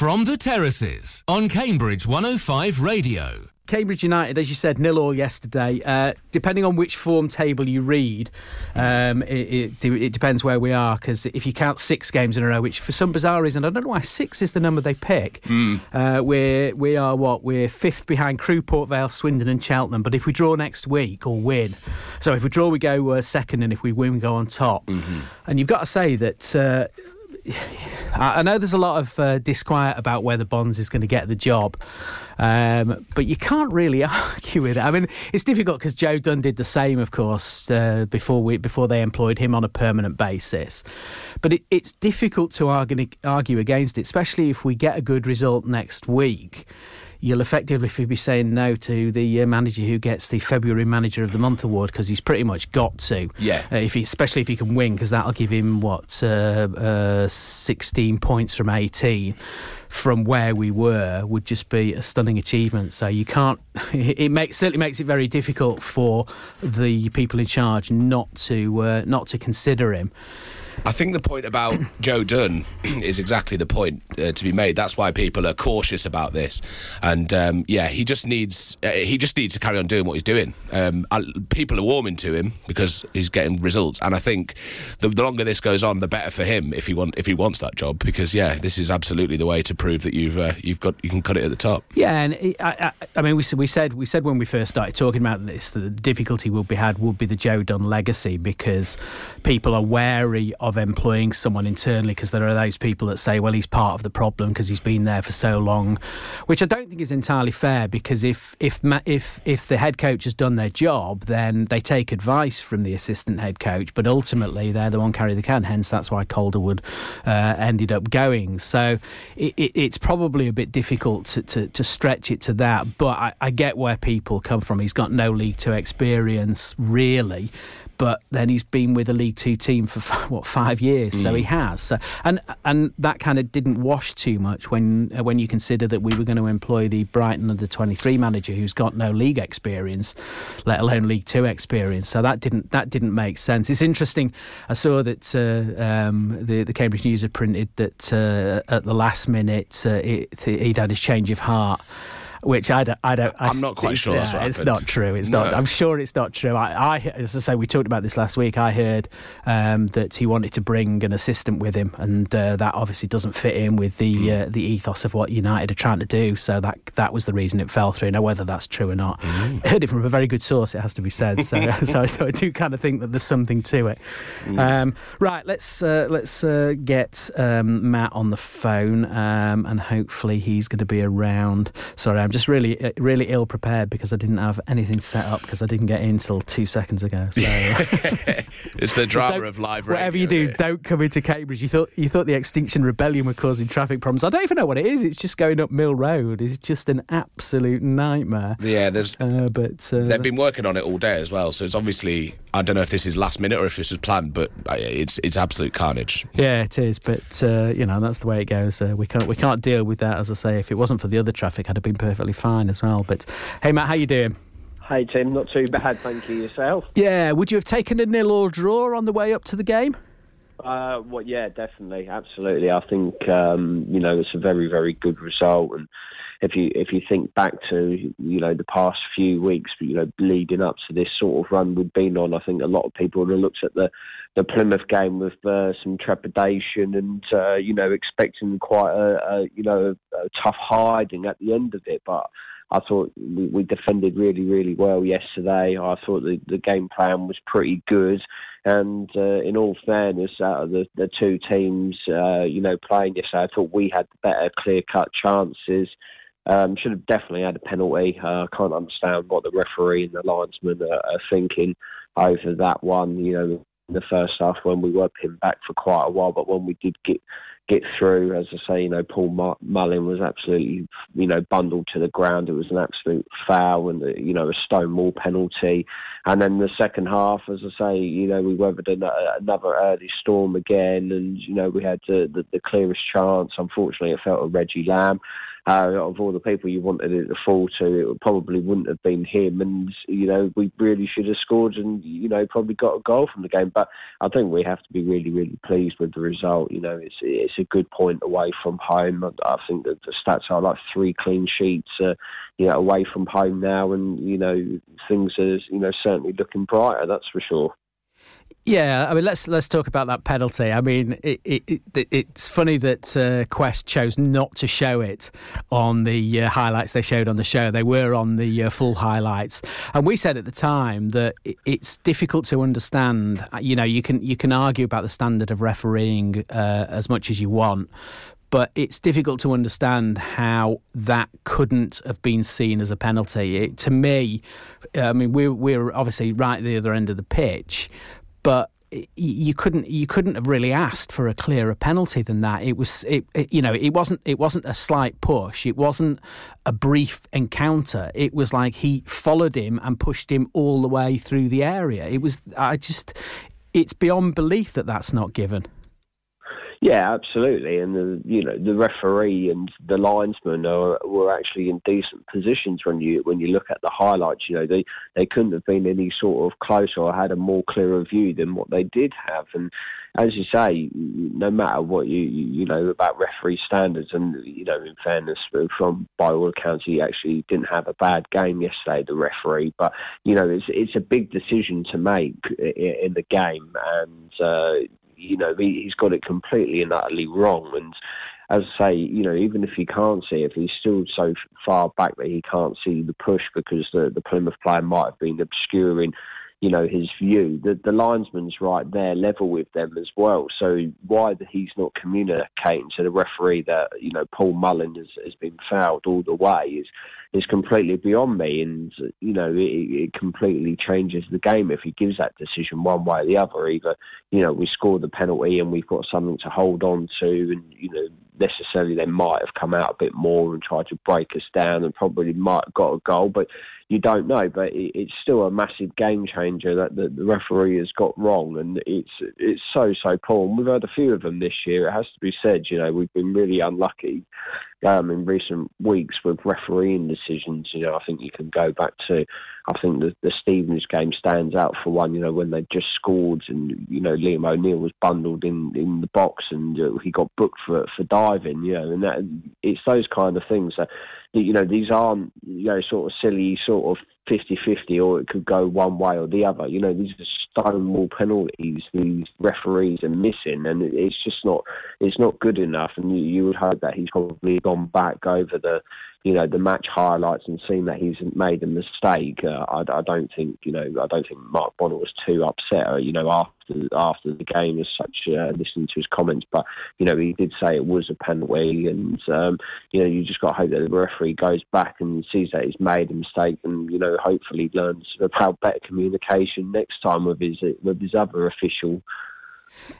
From the Terraces on Cambridge 105 Radio. Cambridge United, as you said, 0-0 yesterday. Depending on which form table you read, it depends where we are, because if you count 6 games in a row, which for some bizarre reason, I don't know why 6 is the number they pick, we're 5th behind Crewe, Port Vale, Swindon and Cheltenham. But if we draw next week or win, so if we draw we go 2nd, and if we win we go on top. Mm-hmm. And you've got to say that... I know there's a lot of disquiet about whether Bonds is going to get the job, but you can't really argue with it. I mean, it's difficult because Joe Dunn did the same, of course, before they employed him on a permanent basis. But it's difficult to argue against it, especially if we get a good result next week. You'll effectively be saying no to the manager who gets the February Manager of the Month award, because he's pretty much got to. Yeah. Especially if he can win, because that'll give him, 16 points from 18 from where we were, would just be a stunning achievement. So you can't... It certainly makes it very difficult for the people in charge not to consider him. I think the point about Joe Dunn is exactly the point to be made. That's why people are cautious about this. And he just needs to carry on doing what he's doing. People are warming to him because he's getting results. And I think the longer this goes on, the better for him if he wants that job. Because this is absolutely the way to prove that you can cut it at the top. Yeah, and I mean we said when we first started talking about this that the difficulty would be the Joe Dunn legacy, because people are wary of employing someone internally, because there are those people that say, well, he's part of the problem because he's been there for so long, which I don't think is entirely fair, because if the head coach has done their job, then they take advice from the assistant head coach, but ultimately they're the one carrying the can, hence that's why Calderwood ended up going. So it's probably a bit difficult to stretch it to that, but I get where people come from. He's got no League 2 experience really, but then he's been with a League 2 team for 5 years, so he has. So, and that kind of didn't wash too much when you consider that we were going to employ the Brighton under-23 manager who's got no league experience, let alone League 2 experience. So that didn't make sense. It's interesting. I saw that the Cambridge News had printed that at the last minute he'd had his change of heart. Which I'm not quite sure that's what happened. It's not true. I'm sure it's not true. As I say, we talked about this last week. I heard that he wanted to bring an assistant with him, and that obviously doesn't fit in with the ethos of what United are trying to do. So that was the reason it fell through. Now, whether that's true or not, I heard it from a very good source, it has to be said. So, so I do kind of think that there's something to it. Right, let's get Matt on the phone, and hopefully he's going to be around. Sorry, I'm just really, really ill prepared because I didn't have anything set up, because I didn't get in till 2 seconds ago. So it's the drama of live radio. Whatever you do, don't come into Cambridge. You thought the Extinction Rebellion were causing traffic problems. I don't even know what it is. It's just going up Mill Road. It's just an absolute nightmare. Yeah, they've been working on it all day as well. So it's obviously, I don't know if this is last minute or if this was planned, but it's absolute carnage. Yeah, it is. But that's the way it goes. We can't deal with that. As I say, if it wasn't for the other traffic, I'd have been perfectly fine as well. But hey, Matt, how you doing? Hey, Tim, not too bad, thank you. Yourself? Yeah. Would you have taken a 0-0 draw on the way up to the game? Yeah, definitely, absolutely. I think it's a very, very good result, and if you think back to the past few weeks, leading up to this sort of run we've been on, I think a lot of people would have looked at the Plymouth game with some trepidation and expecting quite a tough hiding at the end of it, but I thought we defended really, really well yesterday. I thought the game plan was pretty good. And in all fairness, out of the two teams, playing yesterday, I thought we had better clear-cut chances. Should have definitely had a penalty. I can't understand what the referee and the linesman are thinking over that one. In the first half when we were pinned back for quite a while, but when we did get through, as I say, Paul Mullin was absolutely, bundled to the ground. It was an absolute foul and, a stonewall penalty. And then the second half, as I say, we weathered another early storm again, and, we had the clearest chance. Unfortunately, it fell to Reggie Lamb. Of all the people you wanted it to fall to, it probably wouldn't have been him. And, you know, we really should have scored and, you know, probably got a goal from the game. But I think we have to be really, really pleased with the result. You know, it's a good point away from home. I think that the stats are like 3 clean sheets, you know, away from home now. And, you know, things are, you know, certainly looking brighter, that's for sure. Yeah, I mean, let's talk about that penalty. I mean, it's funny that Quest chose not to show it on the highlights they showed on the show. They were on the full highlights, and we said at the time that it's difficult to understand. You know, you can argue about the standard of refereeing as much as you want, but it's difficult to understand how that couldn't have been seen as a penalty. To me, I mean, we're obviously right at the other end of the pitch, but you couldn't have really asked for a clearer penalty than that. It was it wasn't a slight push. It wasn't a brief encounter. It was like he followed him and pushed him all the way through the area. It's beyond belief that that's not given. Yeah, absolutely. And, the referee and the linesman were actually in decent positions when you look at the highlights. You know, they couldn't have been any sort of closer or had a more clearer view than what they did have. And as you say, no matter what you know about referee standards, and, you know, in fairness, by all accounts, he actually didn't have a bad game yesterday, the referee. But, you know, it's a big decision to make in the game. And, you know, he's got it completely and utterly wrong. And as I say, you know, even if he can't see it, he's still so far back that he can't see the push because the Plymouth player might have been obscuring, you know, his view. The linesman's right there, level with them as well. So why he's not communicating to the referee that, you know, Paul Mullin has been fouled all the way is completely beyond me. And, you know, it completely changes the game if he gives that decision one way or the other. Either, you know, we score the penalty and we've got something to hold on to, and, you know, necessarily they might have come out a bit more and tried to break us down and probably might have got a goal, but you don't know. But it's still a massive game changer that the referee has got wrong, and it's so poor. And we've had a few of them this year, it has to be said. You know, we've been really unlucky in recent weeks with refereeing decisions. You know, I think you can go back to, I think the Stevenage game stands out for one, you know, when they just scored and, you know, Liam O'Neill was bundled in the box and he got booked for diving, you know, and it's those kind of things that, you know, these aren't, you know, sort of silly sort of 50-50 or it could go one way or the other. You know, these are stonewall penalties these referees are missing, and it's just not, it's not good enough. And you would hope that he's probably gone back over the, you know, the match highlights and seen that he's made a mistake. I don't think Mark Bonner was too upset, you know, after the game as such, listening to his comments. But, you know, he did say it was a penalty, and, you know, you just got to hope that the referee goes back and sees that he's made a mistake and, you know, hopefully learns about better communication next time with his other official.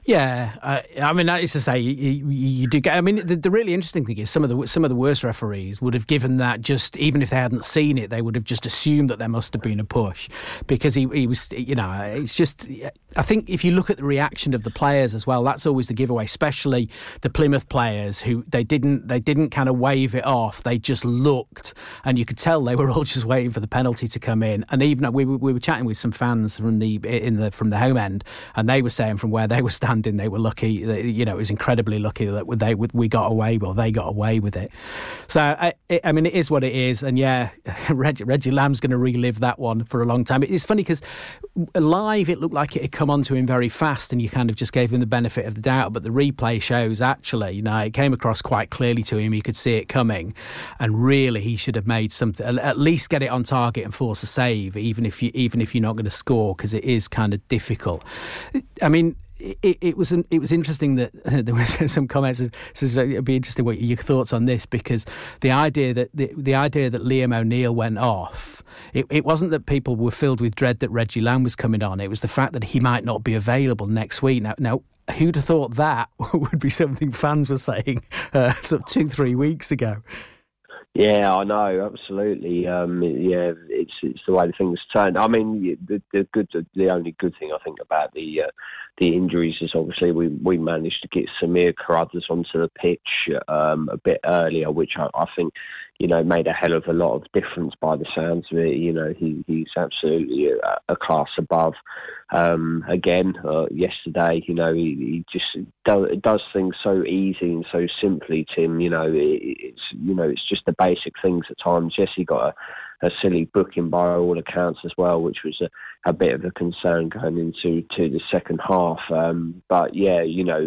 Yeah, I mean, that is to say, you do get. I mean, the really interesting thing is some of the worst referees would have given that, just even if they hadn't seen it, they would have just assumed that there must have been a push, because he was, you know, it's just. I think if you look at the reaction of the players as well, that's always the giveaway, especially the Plymouth players, who they didn't kind of wave it off. They just looked, and you could tell they were all just waiting for the penalty to come in. And even we were chatting with some fans from the home end, and they were saying from where they were standing, they were lucky. You know, it was incredibly lucky that they got away with it. So I mean, it is what it is, and yeah, Reggie Lamb's going to relive that one for a long time. It's funny because live it looked like it had come onto him very fast, and you kind of just gave him the benefit of the doubt. But the replay shows actually, you know, it came across quite clearly to him. He could see it coming, and really he should have made something, at least get it on target and force a save, even if you're not going to score, because it is kind of difficult. I mean. It was interesting that there were some comments. So it'd be interesting what your thoughts on this, because the idea that the idea that Liam O'Neill went off, it wasn't that people were filled with dread that Reggie Lamb was coming on. It was the fact that he might not be available next week. Now who'd have thought that would be something fans were saying 2-3 weeks ago? Yeah, I know, absolutely. Yeah, it's the way the things turned. I mean, the only good thing I think about the injuries is obviously we managed to get Samir Carruthers onto the pitch a bit earlier, which I think, you know, made a hell of a lot of difference by the sounds of it. You know, he's absolutely a class above. Again, yesterday, you know, he just does things so easy and so simply, Tim. You know, it's just the basic things at times. Yes, he got a silly booking by all accounts as well, which was a bit of a concern going into the second half. But yeah, you know,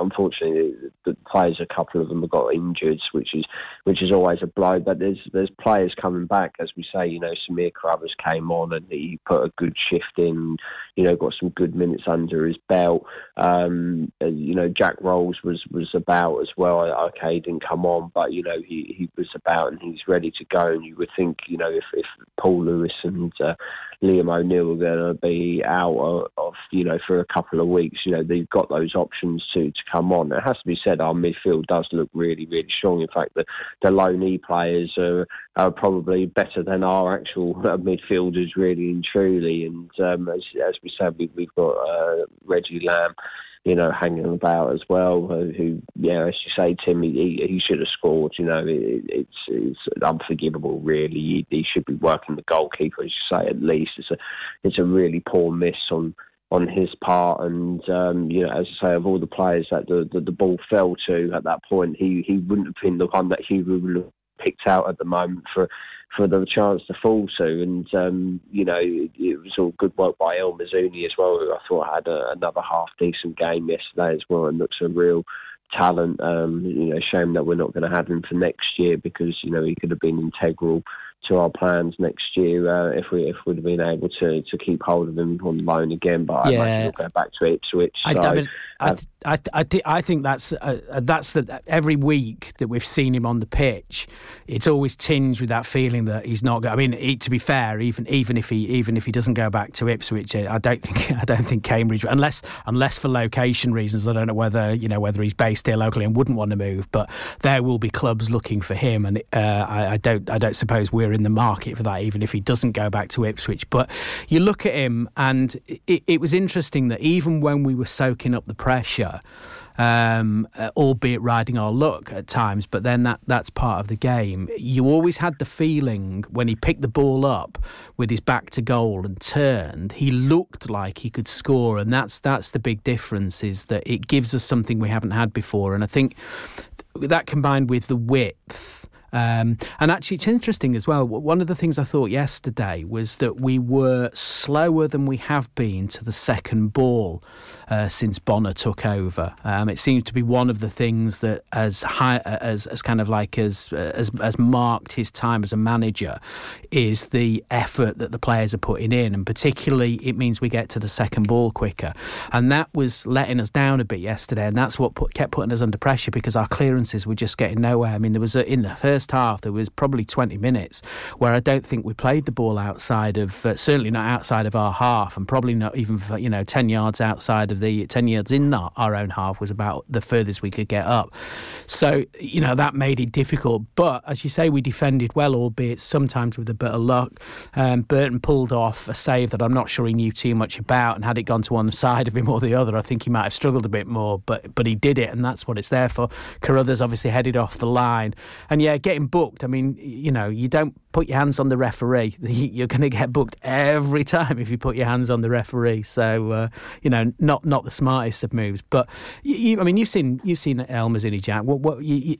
unfortunately, the players, a couple of them have got injured, which is always a blow. But there's players coming back, as we say. You know, Samir Carruthers came on and he put a good shift in. You know, got some good minutes under his belt. You know, Jack Rolls was about as well. Okay, he didn't come on, but you know, he was about and he's ready to go. And you would think, you know, if Paul Lewis and Liam O'Neill are going to be out of, you know, for a couple of weeks, you know, they've got those options to come on. It has to be said, our midfield does look really, really strong. In fact, the low-knee players are probably better than our actual midfielders, really and truly. And as we said, we've got Reggie Lamb, you know, hanging about as well, who, yeah, as you say, Tim, he should have scored. You know, it's unforgivable, really. He should be working the goalkeeper, as you say, at least. It's a really poor miss on his part, and you know, as I say, of all the players that the ball fell to at that point, he wouldn't have been the one that he would have picked out at the moment for the chance to fall to. And you know, it was all good work by El Mazzoni as well, who I thought had another half decent game yesterday as well, and looks a real talent. You know, shame that we're not going to have him for next year, because you know, he could have been integral to our plans next year if we'd have been able to keep hold of him on loan again. But I imagine he'll go back to Ipswich. I think that's that. Every week that we've seen him on the pitch, it's always tinged with that feeling that he's not going. I mean, to be fair, even if he doesn't go back to Ipswich, I don't think Cambridge, unless for location reasons, I don't know whether he's based here locally and wouldn't want to move. But there will be clubs looking for him, and I don't suppose we're in the market for that, even if he doesn't go back to Ipswich. But you look at him, and it was interesting that even when we were soaking up the pressure, albeit riding our luck at times, but then that's part of the game, you always had the feeling when he picked the ball up with his back to goal and turned, he looked like he could score. And that's the big difference, is that it gives us something we haven't had before. And I think that, combined with the width, and actually, it's interesting as well. One of the things I thought yesterday was that we were slower than we have been to the second ball since Bonner took over. It seems to be one of the things that, as marked his time as a manager, is the effort that the players are putting in, and particularly it means we get to the second ball quicker. And that was letting us down a bit yesterday, and that's what kept putting us under pressure, because our clearances were just getting nowhere. I mean, there was in the first half, there was probably 20 minutes where I don't think we played the ball certainly not outside of our half, and probably not even, 10 yards outside of 10 yards in our own half was about the furthest we could get up. So, you know, that made it difficult. But as you say, we defended well, albeit sometimes with a bit of luck. Burton pulled off a save that I'm not sure he knew too much about, and had it gone to one side of him or the other, I think he might have struggled a bit more, but he did it, and that's what it's there for. Carruthers obviously headed off the line, and yeah, getting booked. I mean, you know, you don't put your hands on the referee. You're going to get booked every time if you put your hands on the referee. So, you know, not the smartest of moves. But I mean, you've seen El Mazzoni, Jack.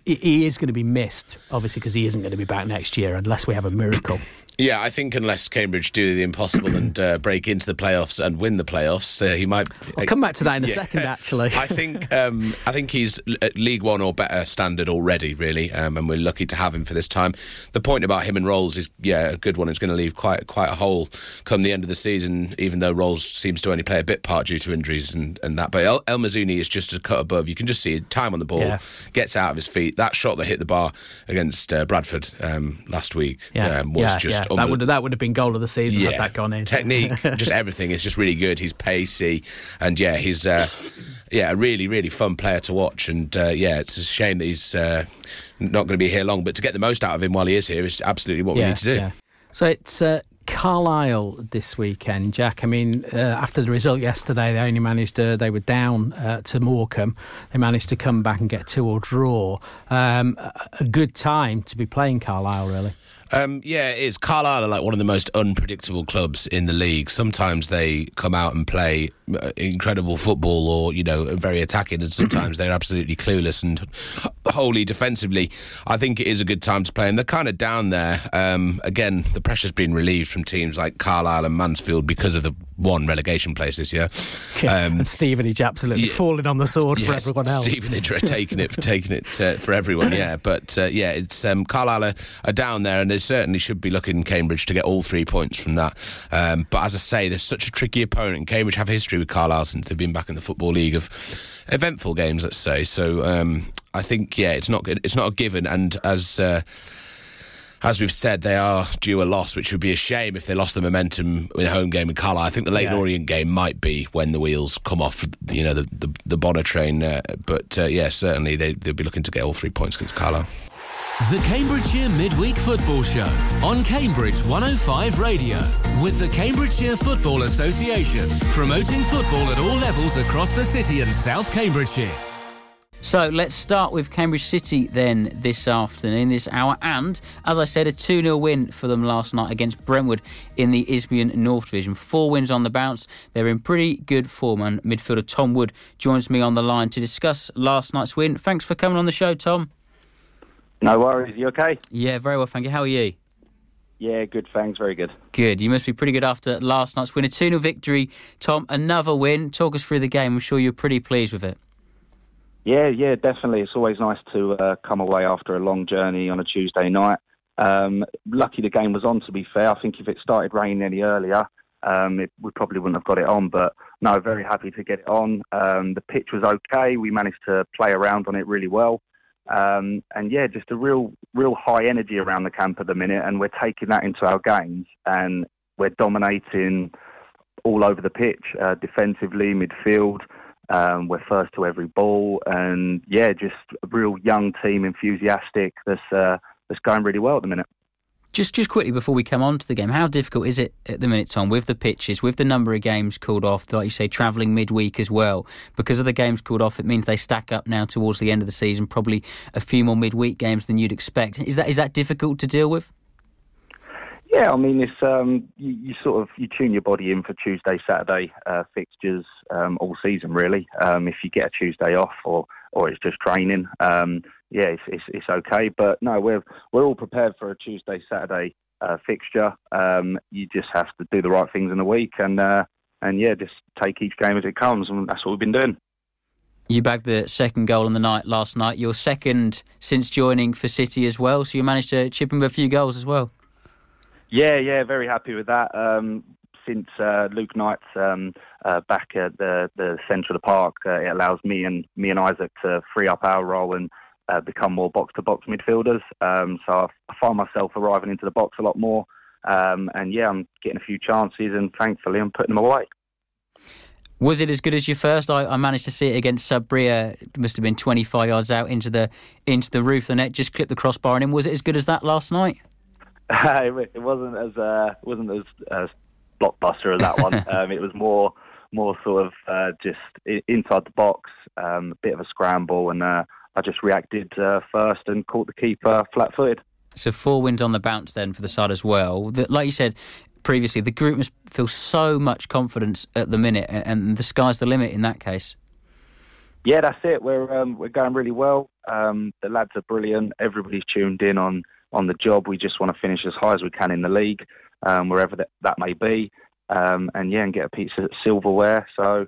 He is going to be missed, obviously, because he isn't going to be back next year unless we have a miracle. Yeah, I think unless Cambridge do the impossible and break into the playoffs and win the playoffs, he might... I'll come back to that in a second, actually. I think he's League One or better standard already, really, and we're lucky to have him for this time. The point about him and Rolls is, yeah, a good one. It's going to leave quite a hole come the end of the season, even though Rolls seems to only play a bit part due to injuries and that. But El Mazzoni is just a cut above. You can just see time on the ball, gets out of his feet. That shot that hit the bar against Bradford last week was just... Yeah. That would have been goal of the season had that gone in. Technique, just everything. It's just really good. He's pacey, and he's a really, really fun player to watch. And it's a shame that he's not going to be here long, but to get the most out of him while he is here is absolutely what we need to do. Yeah. So it's Carlisle this weekend, Jack. I mean, after the result yesterday, they only managed they were down to Morecambe. They managed to come back and get 2-2 draw. A good time to be playing Carlisle, really. Yeah, it is. Carlisle are like one of the most unpredictable clubs in the league. Sometimes they come out and play incredible football, or, you know, very attacking, and sometimes they're absolutely clueless and wholly defensively. I think it is a good time to play them. They're kind of down there. Again, the pressure's been relieved from teams like Carlisle and Mansfield because of the one relegation place this year. Yeah, and Stevenage absolutely falling on the sword for everyone else. Stevenage are taking it for everyone, yeah. But yeah, it's Carlisle are down there, and they certainly should be looking Cambridge to get all 3 points from that. But as I say, there's such a tricky opponent. Cambridge have history with Carlisle since they've been back in the Football League of eventful games, let's say. So I think, yeah, it's not a given. And as we've said, they are due a loss, which would be a shame if they lost the momentum in a home game in Carlisle. I think the Leighton Orient game might be when the wheels come off, you know, the Bonner train. But yeah, certainly they'll be looking to get all 3 points against Carlisle. The Cambridgeshire Midweek Football Show on Cambridge 105 Radio with the Cambridgeshire Football Association, promoting football at all levels across the city and South Cambridgeshire. So let's start with Cambridge City then this afternoon, this hour, and as I said, a 2-0 win for them last night against Brentwood in the Isthmian North Division. 4 wins on the bounce. They're in pretty good form, and midfielder Tom Wood joins me on the line to discuss last night's win. Thanks for coming on the show, Tom. No worries, you okay? Yeah, very well, thank you. How are you? Yeah, good, thanks, very good. Good, you must be pretty good after last night's win. A 2-0 victory, Tom, another win. Talk us through the game, I'm sure you're pretty pleased with it. Yeah, definitely. It's always nice to come away after a long journey on a Tuesday night. Lucky the game was on, to be fair. I think if it started raining any earlier, we probably wouldn't have got it on. But no, very happy to get it on. The pitch was okay. We managed to play around on it really well. And yeah, just a real high energy around the camp at the minute. And we're taking that into our games. And we're dominating all over the pitch, defensively, midfield. We're first to every ball, and yeah, just a real young team, enthusiastic, that's going really well at the minute. Just quickly before we come on to the game, how difficult is it at the minute, Tom, with the pitches, with the number of games called off, like you say, travelling midweek as well? Because of the games called off, it means they stack up now towards the end of the season, probably a few more midweek games than you'd expect. Is that difficult to deal with? Yeah, I mean, it's you tune your body in for Tuesday, Saturday fixtures all season, really. If you get a Tuesday off or it's just training, it's okay. But no, we're all prepared for a Tuesday, Saturday fixture. You just have to do the right things in the week and just take each game as it comes, and that's what we've been doing. You bagged the second goal on the night last night. Your second since joining for City as well. So you managed to chip in with a few goals as well. Yeah, very happy with that. Since Luke Knight's back at the centre of the park, it allows me and Isaac to free up our role and become more box-to-box midfielders. So I find myself arriving into the box a lot more. And I'm getting a few chances, and thankfully I'm putting them away. Was it as good as your first? I managed to see it against Sudbury. It must have been 25 yards out into the roof of the net, just clipped the crossbar and in. Was it as good as that last night? It wasn't as blockbuster as that one. It was more sort of just inside the box, a bit of a scramble, and I just reacted first and caught the keeper flat-footed. So 4 wins on the bounce then for the side as well. Like you said previously, the group must feel so much confidence at the minute, and the sky's the limit in that case. Yeah, that's it. We're going really well. The lads are brilliant. Everybody's tuned in on the job. We just want to finish as high as we can in the league, wherever that may be, and get a piece of silverware. So,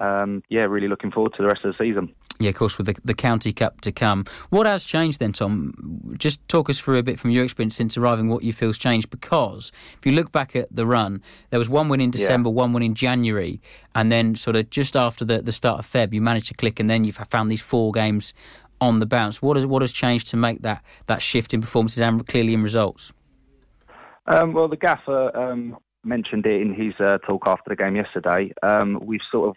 really looking forward to the rest of the season. Yeah, of course, with the County Cup to come. What has changed then, Tom? Just talk us through a bit from your experience since arriving, what you feel's changed, because if you look back at the run, there was one win in December, one win in January, and then sort of just after the start of Feb, you managed to click, and then you've found these 4 games on the bounce. What has changed to make that shift in performances and clearly in results? Well, the gaffer mentioned it in his talk after the game yesterday. We've sort of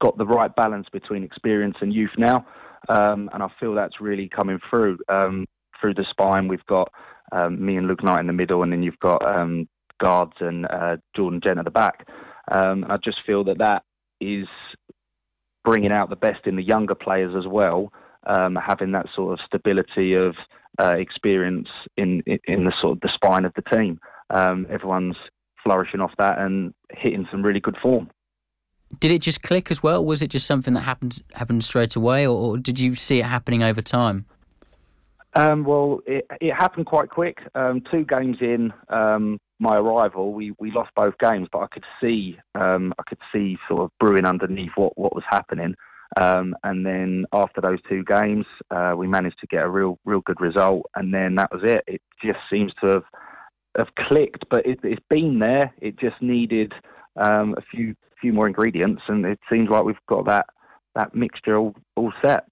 got the right balance between experience and youth now, and I feel that's really coming through. through the spine, we've got me and Luke Knight in the middle, and then you've got guards and Jordan Jen at the back. And I just feel that is bringing out the best in the younger players as well, having that sort of stability of experience in the sort of the spine of the team. Everyone's flourishing off that and hitting some really good form. Did it just click as well? Was it just something that happened straight away, or did you see it happening over time? Well, it happened quite quick. 2 games in my arrival, we lost both games, but I could see sort of brewing underneath what was happening. And then after those 2 games, we managed to get a real good result, and then that was it. It just seems to have clicked, but it's been there. It just needed a few more ingredients, and it seems like we've got that mixture all set.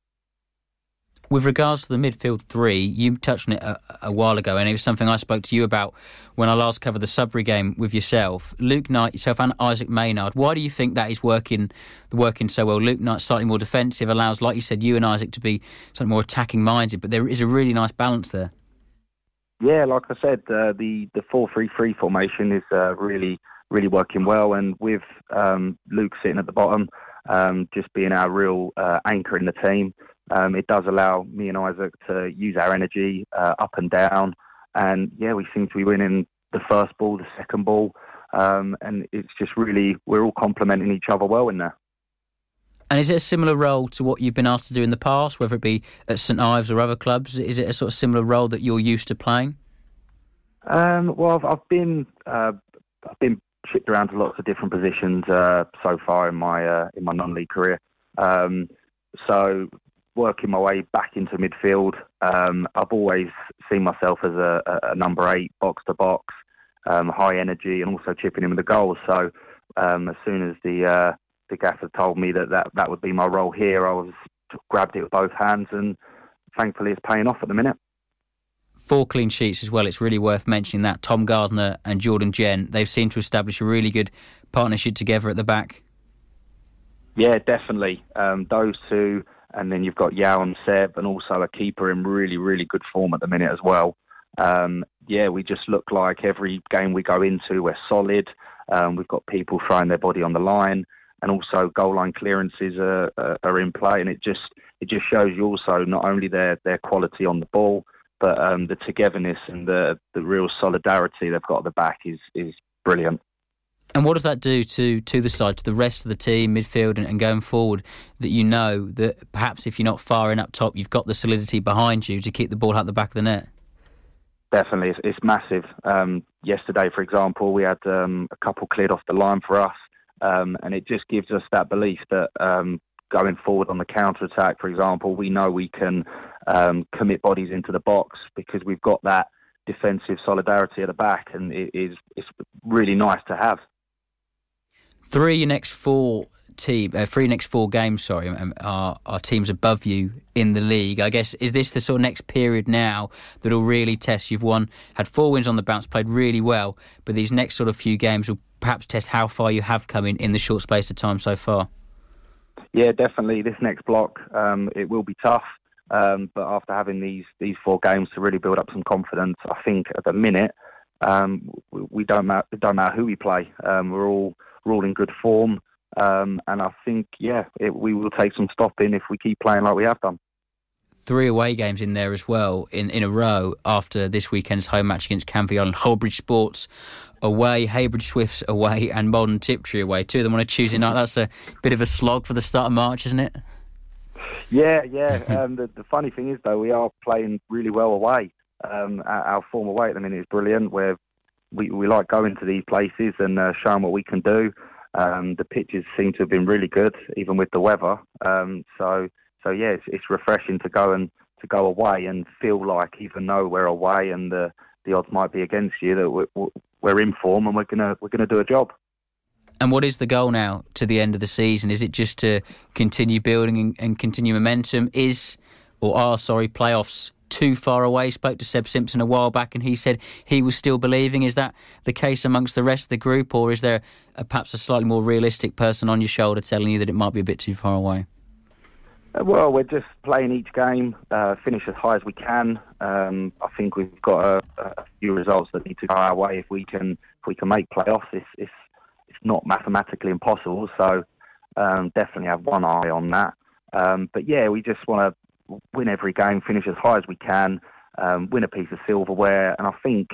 With regards to the midfield three, you touched on it a while ago, and it was something I spoke to you about when I last covered the Sudbury game with yourself. Luke Knight, yourself, and Isaac Maynard. Why do you think that is working so well? Luke Knight slightly more defensive, allows, like you said, you and Isaac to be something more attacking minded, but there is a really nice balance there. Yeah, like I said, the 4-3-3 formation is really working well, and with Luke sitting at the bottom, just being our real anchor in the team. It does allow me and Isaac to use our energy up and down, and yeah, we seem to be winning the first ball, the second ball, and it's just really, we're all complementing each other well in there. And is it a similar role to what you've been asked to do in the past, whether it be at St Ives or other clubs? Is it a sort of similar role that you're used to playing? Well, I've been shipped around to lots of different positions so far in my non-league career, so working my way back into midfield. I've always seen myself as a number 8, box-to-box, high energy, and also chipping in with the goals. So as soon as the gaffer told me that would be my role here, I grabbed it with both hands, and thankfully it's paying off at the minute. 4 clean sheets as well. It's really worth mentioning that. Tom Gardner and Jordan Jen, they've seemed to establish a really good partnership together at the back. Yeah, definitely. Those two... And then you've got Yao and Seb, and also a keeper in really, really good form at the minute as well. We just look like every game we go into, we're solid. We've got people throwing their body on the line, and also goal line clearances are in play. And it just shows you also not only their quality on the ball, but the togetherness and the real solidarity they've got at the back is brilliant. And what does that do to the side, to the rest of the team, midfield and going forward, that you know that perhaps if you're not firing up top, you've got the solidity behind you to keep the ball out the back of the net? Definitely. It's massive. Yesterday, for example, we had a couple cleared off the line for us, and it just gives us that belief that going forward on the counter-attack, for example, we know we can commit bodies into the box because we've got that defensive solidarity at the back, and it's really nice to have. 3 next 4 games, sorry, are teams above you in the league. I guess, is this the sort of next period now that'll really test? You've had 4 wins on the bounce, played really well, but these next sort of few games will perhaps test how far you have come in the short space of time so far. Yeah, definitely. This next block, it will be tough, but after having these 4 games to really build up some confidence, I think at the minute, it don't matter who we play. We're all in good form, and I think, we will take some stopping if we keep playing like we have done. 3 away games in there as well, in a row, after this weekend's home match against Cam's Invitation Cup. Holbridge Sports away, Heybridge Swifts away, and Malden Tiptree away. 2 of them on a Tuesday night. That's a bit of a slog for the start of March, isn't it? Yeah. The funny thing is, though, we are playing really well away. Our form away at the minute is brilliant. We like going to these places and showing what we can do. The pitches seem to have been really good, even with the weather. It's refreshing to go away and feel like, even though we're away and the odds might be against you, that we're in form and we're gonna do a job. And what is the goal now to the end of the season? Is it just to continue building and continue momentum? Are playoffs too far away? Spoke to Seb Simpson a while back, and he said he was still believing. Is that the case amongst the rest of the group, or is there perhaps a slightly more realistic person on your shoulder telling you that it might be a bit too far away? Well, we're just playing each game, finish as high as we can. I think we've got a few results that need to go our way if we can make playoffs. It's not mathematically impossible, so definitely have one eye on that. But yeah, we just want to win every game, finish as high as we can, win a piece of silverware, and I think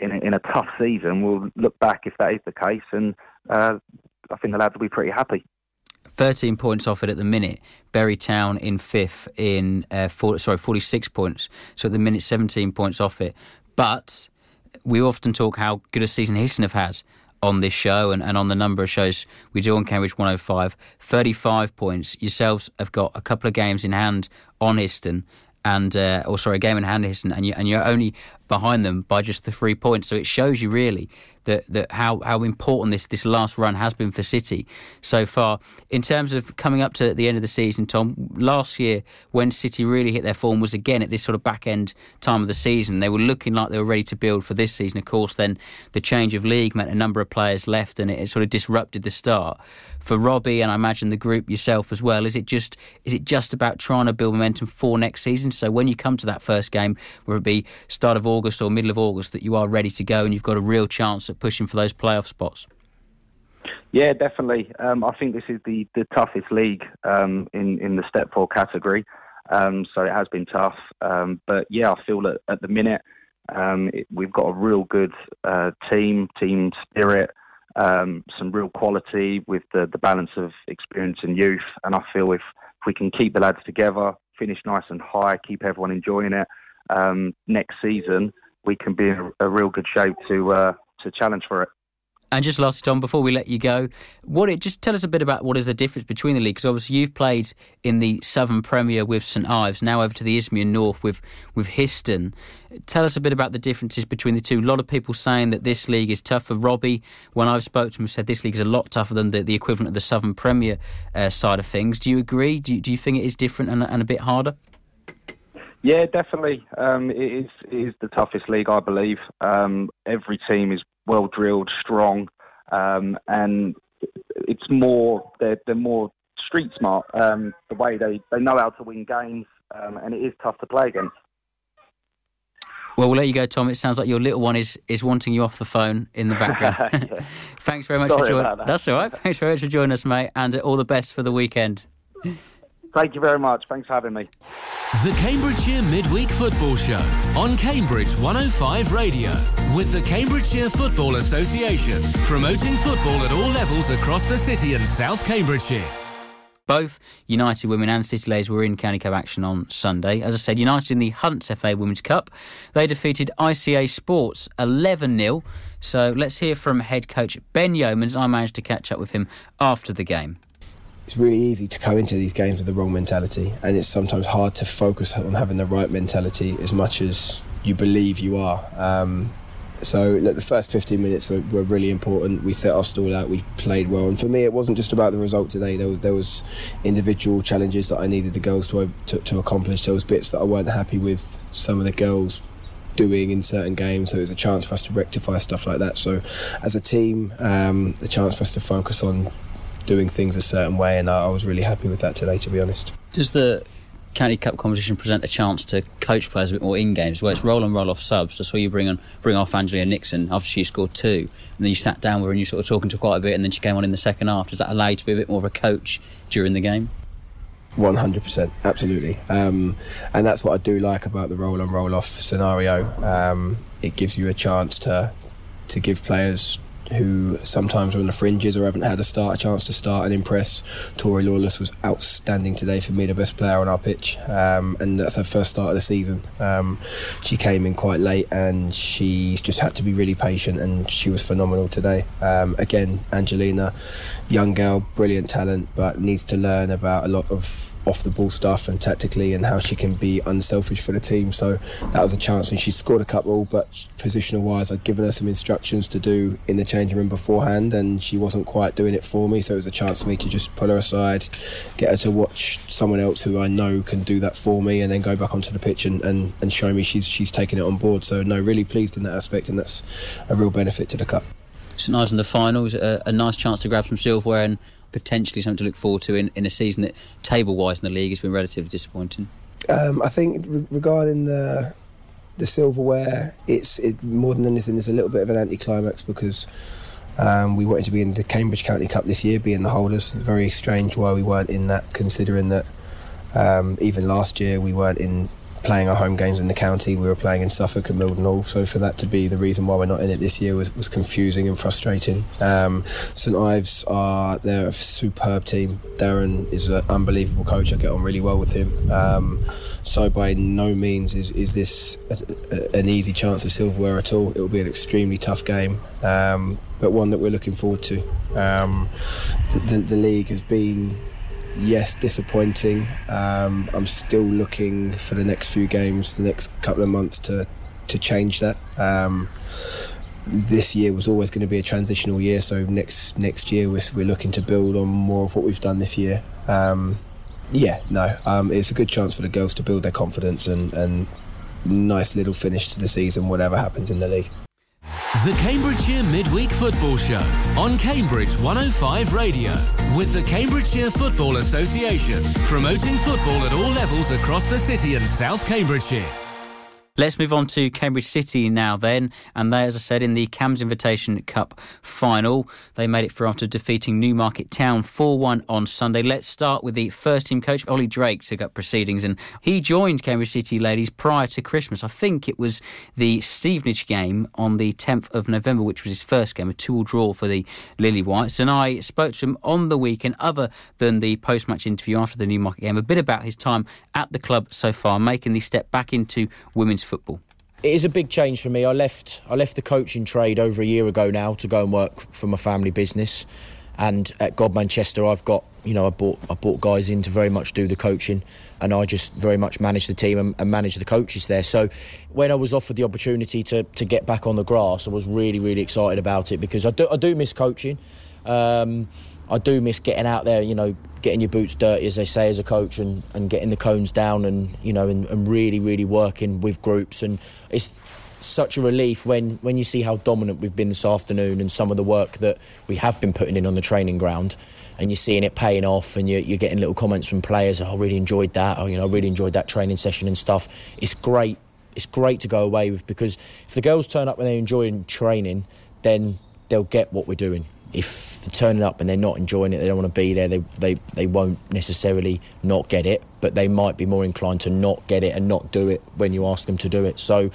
in a tough season, we'll look back if that is the case, and I think the lads will be pretty happy. 13 points off it at the minute. Bury Town in fifth in 46 points. So at the minute, 17 points off it. But we often talk how good a season Histon have had on this show and on the number of shows we do on Cambridge 105. 35 points. Yourselves have got a couple of games in hand on Histon. A game in hand on Histon. And you're only behind them by just the 3 points. So it shows you really that how important this last run has been for City so far. In terms of coming up to the end of the season, Tom, last year when City really hit their form was again at this sort of back-end time of the season. They were looking like they were ready to build for this season. Of course, then the change of league meant a number of players left and it sort of disrupted the start. For Robbie and I imagine the group yourself as well, is it just about trying to build momentum for next season? So when you come to that first game, whether it be start of August or middle of August, that you are ready to go and you've got a real chance at pushing for those playoff spots? Yeah, definitely. I think this is the toughest league in the Step 4 category. So it has been tough. But yeah, I feel that at the minute we've got a real good team spirit, some real quality with the balance of experience and youth. And I feel if we can keep the lads together, finish nice and high, keep everyone enjoying it, next season we can be in a real good shape to challenge for it. And just lastly, Tom, before we let you go, just tell us a bit about what is the difference between the leagues. Because obviously you've played in the Southern Premier with St Ives, now over to the Isthmian North with Histon. Tell us a bit about the differences between the two. A lot of people saying that this league is tougher. Robbie, when I've spoken to him, said this league is a lot tougher than the equivalent of the Southern Premier side of things. Do you agree? Do you think it is different and a bit harder? Yeah, definitely. It is the toughest league, I believe. Every team is well drilled, strong, and it's more they're more street smart. The way they know how to win games, and it is tough to play against. Well, we'll let you go, Tom. It sounds like your little one is wanting you off the phone in the background. Yeah. Thanks very much for joining. That's all right. Thanks very much for joining us, mate, and all the best for the weekend. Thank you very much. Thanks for having me. The Cambridgeshire Midweek Football Show on Cambridge 105 Radio with the Cambridgeshire Football Association, promoting football at all levels across the city and South Cambridgeshire. Both United women and City ladies were in County Cup action on Sunday. As I said, United in the Hunt's FA Women's Cup. They defeated ICA Sports 11-0. So let's hear from head coach Ben Yeomans. I managed to catch up with him after the game. It's really easy to come into these games with the wrong mentality, and it's sometimes hard to focus on having the right mentality as much as you believe you are. The first 15 minutes were really important. We set our stall out, we played well, and for me it wasn't just about the result today. There was individual challenges that I needed the girls to accomplish. There was bits that I weren't happy with some of the girls doing in certain games, so it was a chance for us to rectify stuff like that. So as a team, a chance for us to focus on doing things a certain way, and I was really happy with that today, to be honest. Does the County Cup competition present a chance to coach players a bit more in games, where it's roll on, roll off subs? I saw you bring off Angelia Nixon after she scored two, and then you sat down with her and you sort of talking to her quite a bit, and then she came on in the second half. Does that allow you to be a bit more of a coach during the game? 100%, absolutely. And that's what I do like about the roll on, roll off scenario. It gives you a chance to give players who sometimes are on the fringes or haven't had a chance to start and impress. Tori Lawless was outstanding today, for me the best player on our pitch, and that's her first start of the season. She came in quite late and she just had to be really patient, and she was phenomenal today. Again, Angelina, young girl, brilliant talent, but needs to learn about a lot of off the ball stuff and tactically, and how she can be unselfish for the team. So that was a chance, and she scored a couple, but positional wise I'd given her some instructions to do in the changing room beforehand, and she wasn't quite doing it for me, so it was a chance for me to just pull her aside, get her to watch someone else who I know can do that for me, and then go back onto the pitch and show me she's taken it on board. So no, really pleased in that aspect, and that's a real benefit to the cup. St Ives in the final, is a nice chance to grab some silverware, and potentially something to look forward to in a season that, table-wise in the league, has been relatively disappointing? I think regarding the silverware, it's more than anything, there's a little bit of an anticlimax because we wanted to be in the Cambridge County Cup this year, being the holders. Very strange why we weren't in that, considering that even last year we weren't in playing our home games in the county. We were playing in Suffolk and Mildenhall, so for that to be the reason why we're not in it this year was confusing and frustrating. St Ives they're a superb team. Darren is an unbelievable coach. I get on really well with him. So by no means is this an easy chance of silverware at all. It will be an extremely tough game, but one that we're looking forward to. The league has been, yes, disappointing. I'm still looking for the next few games, the next couple of months to change that. This year was always going to be a transitional year, so next year we're looking to build on more of what we've done this year. It's a good chance for the girls to build their confidence and nice little finish to the season, whatever happens in the league. The Cambridgeshire Midweek Football Show on Cambridge 105 Radio with the Cambridgeshire Football Association, promoting football at all levels across the city and South Cambridgeshire. Let's move on to Cambridge City now then, and they, as I said, in the Cam's Invitation Cup final. They made it through after defeating Newmarket Town 4-1 on Sunday. Let's start with the first team coach, Ollie Drake, took up proceedings, and he joined Cambridge City ladies prior to Christmas. I think it was the Stevenage game on the 10th of November, which was his first game, a 2-2 draw for the Lily Whites, and I spoke to him on the weekend, other than the post-match interview after the Newmarket game, a bit about his time at the club so far, making the step back into women's football. It is a big change for me. I left the coaching trade over a year ago now to go and work for my family business, and at God Manchester I've got, you know, I brought guys in to very much do the coaching, and I just very much manage the team and manage the coaches there. So when I was offered the opportunity to get back on the grass, I was really, really excited about it, because I do miss coaching. I do miss getting out there, you know, getting your boots dirty, as they say, as a coach, and getting the cones down, and, you know, and really, really working with groups. And it's such a relief when you see how dominant we've been this afternoon, and some of the work that we have been putting in on the training ground, and you're seeing it paying off, and you're getting little comments from players, oh, I really enjoyed that, or, you know, I really enjoyed that training session and stuff. It's great. It's great to go away with, because if the girls turn up and they're enjoying training, then they'll get what we're doing. If they're turning up and they're not enjoying it, they don't want to be there, they won't necessarily not get it, but they might be more inclined to not get it and not do it when you ask them to do it. So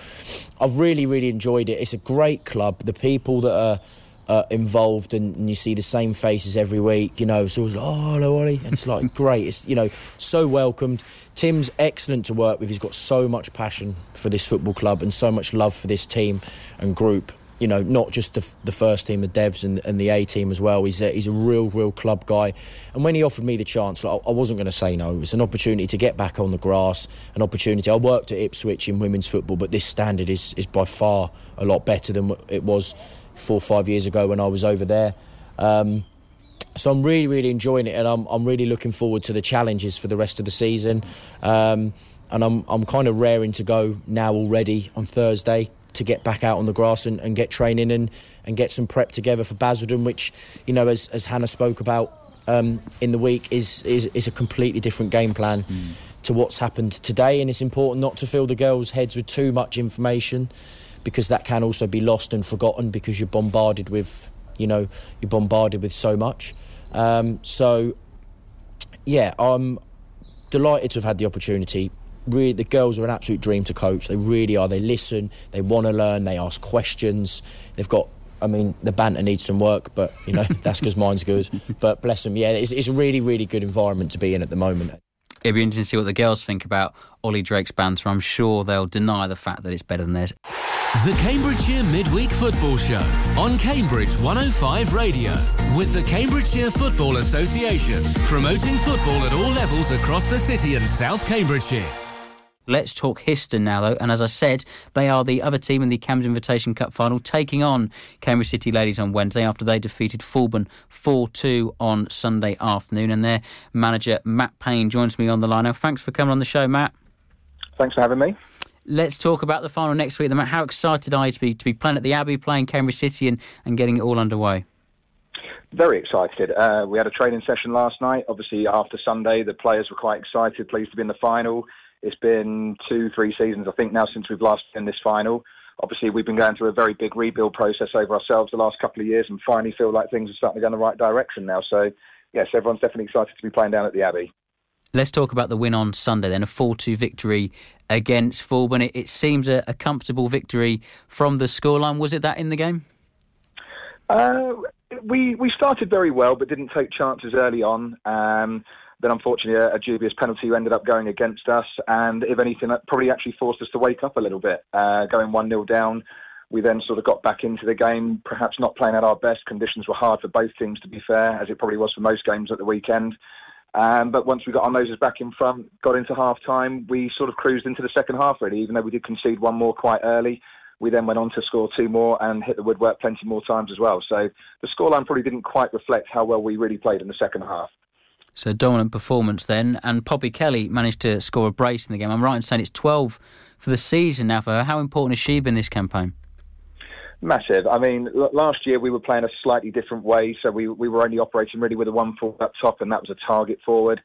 I've really, really enjoyed it. It's a great club. The people that are involved, and you see the same faces every week, you know, it's always like, oh, hello, Ollie. And it's like, great. It's, you know, so welcomed. Tim's excellent to work with. He's got so much passion for this football club and so much love for this team and group. You know, not just the first team, the devs and the A team as well. He's a real club guy. And when he offered me the chance, like, I wasn't going to say no. It was an opportunity to get back on the grass, an opportunity. I worked at Ipswich in women's football, but this standard is by far a lot better than it was 4 or 5 years ago when I was over there. So I'm really, really enjoying it, and I'm really looking forward to the challenges for the rest of the season. And I'm kind of raring to go now already on Thursday, to get back out on the grass and get training and get some prep together for Basildon, which, you know, as Hannah spoke about in the week, is a completely different game plan to what's happened today. And it's important not to fill the girls' heads with too much information, because that can also be lost and forgotten, because you're bombarded with so much. I'm delighted to have had the opportunity. Really, the girls are an absolute dream to coach. They really are. They listen, they want to learn, they ask questions. They've got, I mean, the banter needs some work, but, you know, that's because mine's good. But bless them, yeah, it's a really, really good environment to be in at the moment. It'd be interesting to see what the girls think about Ollie Drake's banter. I'm sure they'll deny the fact that it's better than theirs. The Cambridgeshire Midweek Football Show on Cambridge 105 Radio with the Cambridgeshire Football Association, promoting football at all levels across the city and South Cambridgeshire. Let's talk Histon now, though, and as I said, they are the other team in the Cam's Invitation Cup final, taking on Cambridge City ladies on Wednesday after they defeated Fulbourn 4-2 on Sunday afternoon, and their manager, Matt Payne, joins me on the line now. Thanks for coming on the show, Matt. Thanks for having me. Let's talk about the final next week. Matt, how excited are you to be playing at the Abbey, playing Cambridge City and getting it all underway? Very excited. We had a training session last night. Obviously, after Sunday, the players were quite excited, pleased to be in the final. It's been 2-3 seasons, I think, now since we've last been in this final. Obviously, we've been going through a very big rebuild process over ourselves the last couple of years and finally feel like things are starting to go in the right direction now. So, yes, everyone's definitely excited to be playing down at the Abbey. Let's talk about the win on Sunday then, a 4-2 victory against Fulbourn. It seems a comfortable victory from the scoreline. Was it that in the game? We started very well, but didn't take chances early on. Then, unfortunately, a dubious penalty ended up going against us. And if anything, that probably actually forced us to wake up a little bit. Going 1-0 down, we then sort of got back into the game, perhaps not playing at our best. Conditions were hard for both teams, to be fair, as it probably was for most games at the weekend. But once we got our noses back in front, got into half-time, we sort of cruised into the second half, really, even though we did concede one more quite early. We then went on to score two more and hit the woodwork plenty more times as well. So the scoreline probably didn't quite reflect how well we really played in the second half. So dominant performance then. And Poppy Kelly managed to score a brace in the game. I'm right in saying it's 12 for the season now for her. How important has she been this campaign? Massive. I mean, last year we were playing a slightly different way. So we were only operating really with a one forward up top, and that was a target forward.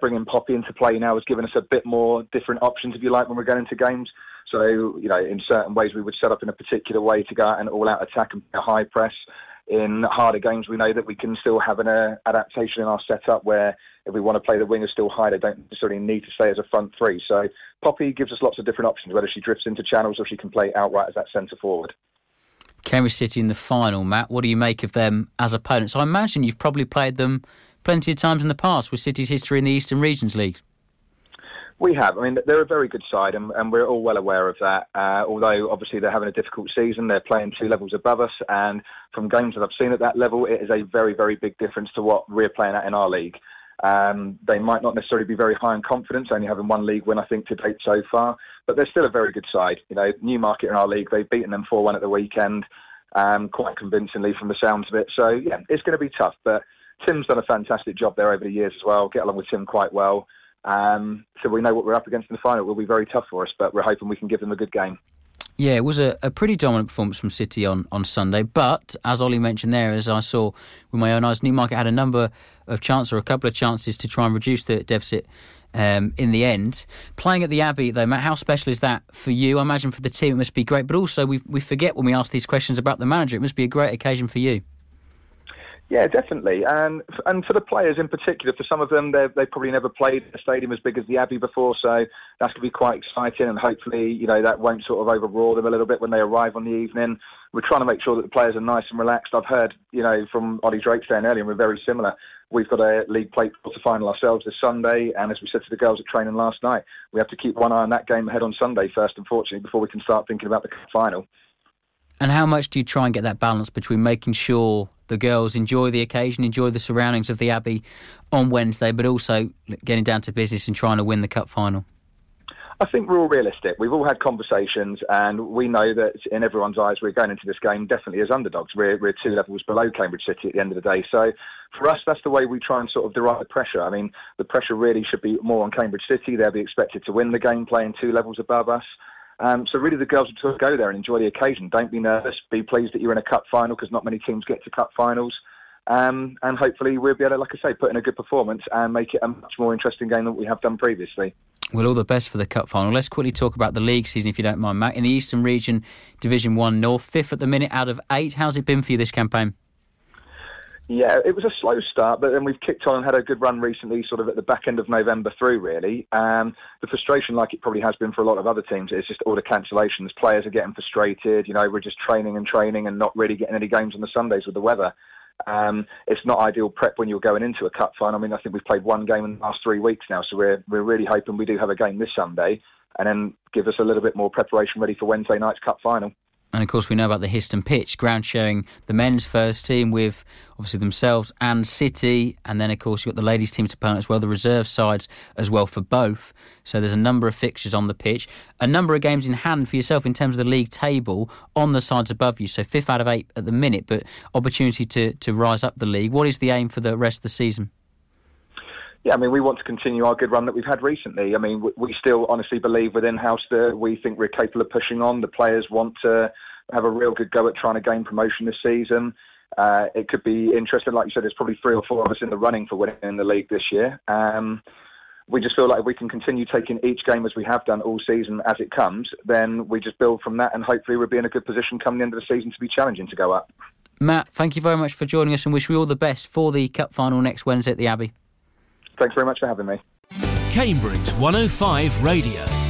Bringing Poppy into play now has given us a bit more different options, if you like, when we're going into games. So, you know, in certain ways we would set up in a particular way to go out and all-out attack and a high press. In harder games, we know that we can still have an adaptation in our setup where if we want to play the wingers still high, they don't necessarily need to stay as a front three. So Poppy gives us lots of different options, whether she drifts into channels or she can play outright as that centre forward. Cambridge City in the final, Matt. What do you make of them as opponents? I imagine you've probably played them plenty of times in the past with City's history in the Eastern Regions League. We have. I mean, they're a very good side, and we're all well aware of that. Although, obviously, they're having a difficult season. They're playing two levels above us, and from games that I've seen at that level, it is a very, very big difference to what we're playing at in our league. They might not necessarily be very high in confidence, only having one league win, I think, to date so far, but they're still a very good side. You know, Newmarket in our league, they've beaten them 4-1 at the weekend, quite convincingly from the sounds of it. So, yeah, it's going to be tough, but Tim's done a fantastic job there over the years as well. Get along with Tim quite well. So we know what we're up against in the final. It will be very tough for us, but we're hoping we can give them a good game. Yeah, it was a pretty dominant performance from City on Sunday, but as Ollie mentioned there, as I saw with my own eyes, Newmarket had a number of chances or a couple of chances to try and reduce the deficit in the end. Playing at the Abbey, though, Matt, how special is that for you? I imagine for the team it must be great, but also we forget when we ask these questions about the manager. It must be a great occasion for you. Yeah, definitely. And for the players in particular, for some of them, they've probably never played a stadium as big as the Abbey before, so that's going to be quite exciting, and hopefully, you know, that won't sort of overawe them a little bit when they arrive on the evening. We're trying to make sure that the players are nice and relaxed. I've heard, you know, from Ollie Drake saying earlier, and we're very similar. We've got a league plate quarter final ourselves this Sunday, and as we said to the girls at training last night, we have to keep one eye on that game ahead on Sunday first, unfortunately, before we can start thinking about the final. And how much do you try and get that balance between making sure the girls enjoy the occasion, enjoy the surroundings of the Abbey on Wednesday, but also getting down to business and trying to win the cup final? I think we're all realistic. We've all had conversations, and we know that in everyone's eyes we're going into this game definitely as underdogs. We're two levels below Cambridge City at the end of the day. So for us, that's the way we try and sort of derive the pressure. I mean, the pressure really should be more on Cambridge City. They'll be expected to win the game playing two levels above us. So really the girls will go there and enjoy the occasion. Don't be nervous. Be pleased that you're in a cup final, because not many teams get to cup finals. And hopefully we'll be able to, like I say, put in a good performance and make it a much more interesting game than we have done previously. Well, all the best for the cup final. Let's quickly talk about the league season, if you don't mind, Matt. In the Eastern Region, Division 1 North, fifth at the minute out of eight. How's it been for you this campaign? Yeah, it was a slow start, but then we've kicked on and had a good run recently, sort of at the back end of November through, really. The frustration, like it probably has been for a lot of other teams, is just all the cancellations. Players are getting frustrated. You know, we're just training and not really getting any games on the Sundays with the weather. It's not ideal prep when you're going into a cup final. I mean, I think we've played one game in the last 3 weeks now, so we're really hoping we do have a game this Sunday and then give us a little bit more preparation ready for Wednesday night's cup final. And, of course, we know about the Histon pitch, ground sharing the men's first team with, obviously, themselves and City. And then, of course, you've got the ladies' team to play as well, the reserve sides as well for both. So there's a number of fixtures on the pitch. A number of games in hand for yourself in terms of the league table on the sides above you. So fifth out of eight at the minute, but opportunity to rise up the league. What is the aim for the rest of the season? Yeah, I mean, we want to continue our good run that we've had recently. I mean, we still honestly believe within house that we think we're capable of pushing on. The players want to have a real good go at trying to gain promotion this season. It could be interesting. Like you said, there's probably three or four of us in the running for winning the league this year. We just feel like if we can continue taking each game as we have done all season as it comes, then we just build from that, and hopefully we'll be in a good position coming into the season to be challenging to go up. Matt, thank you very much for joining us, and wish you all the best for the Cup final next Wednesday at the Abbey. Thanks very much for having me. Cambridge 105 Radio.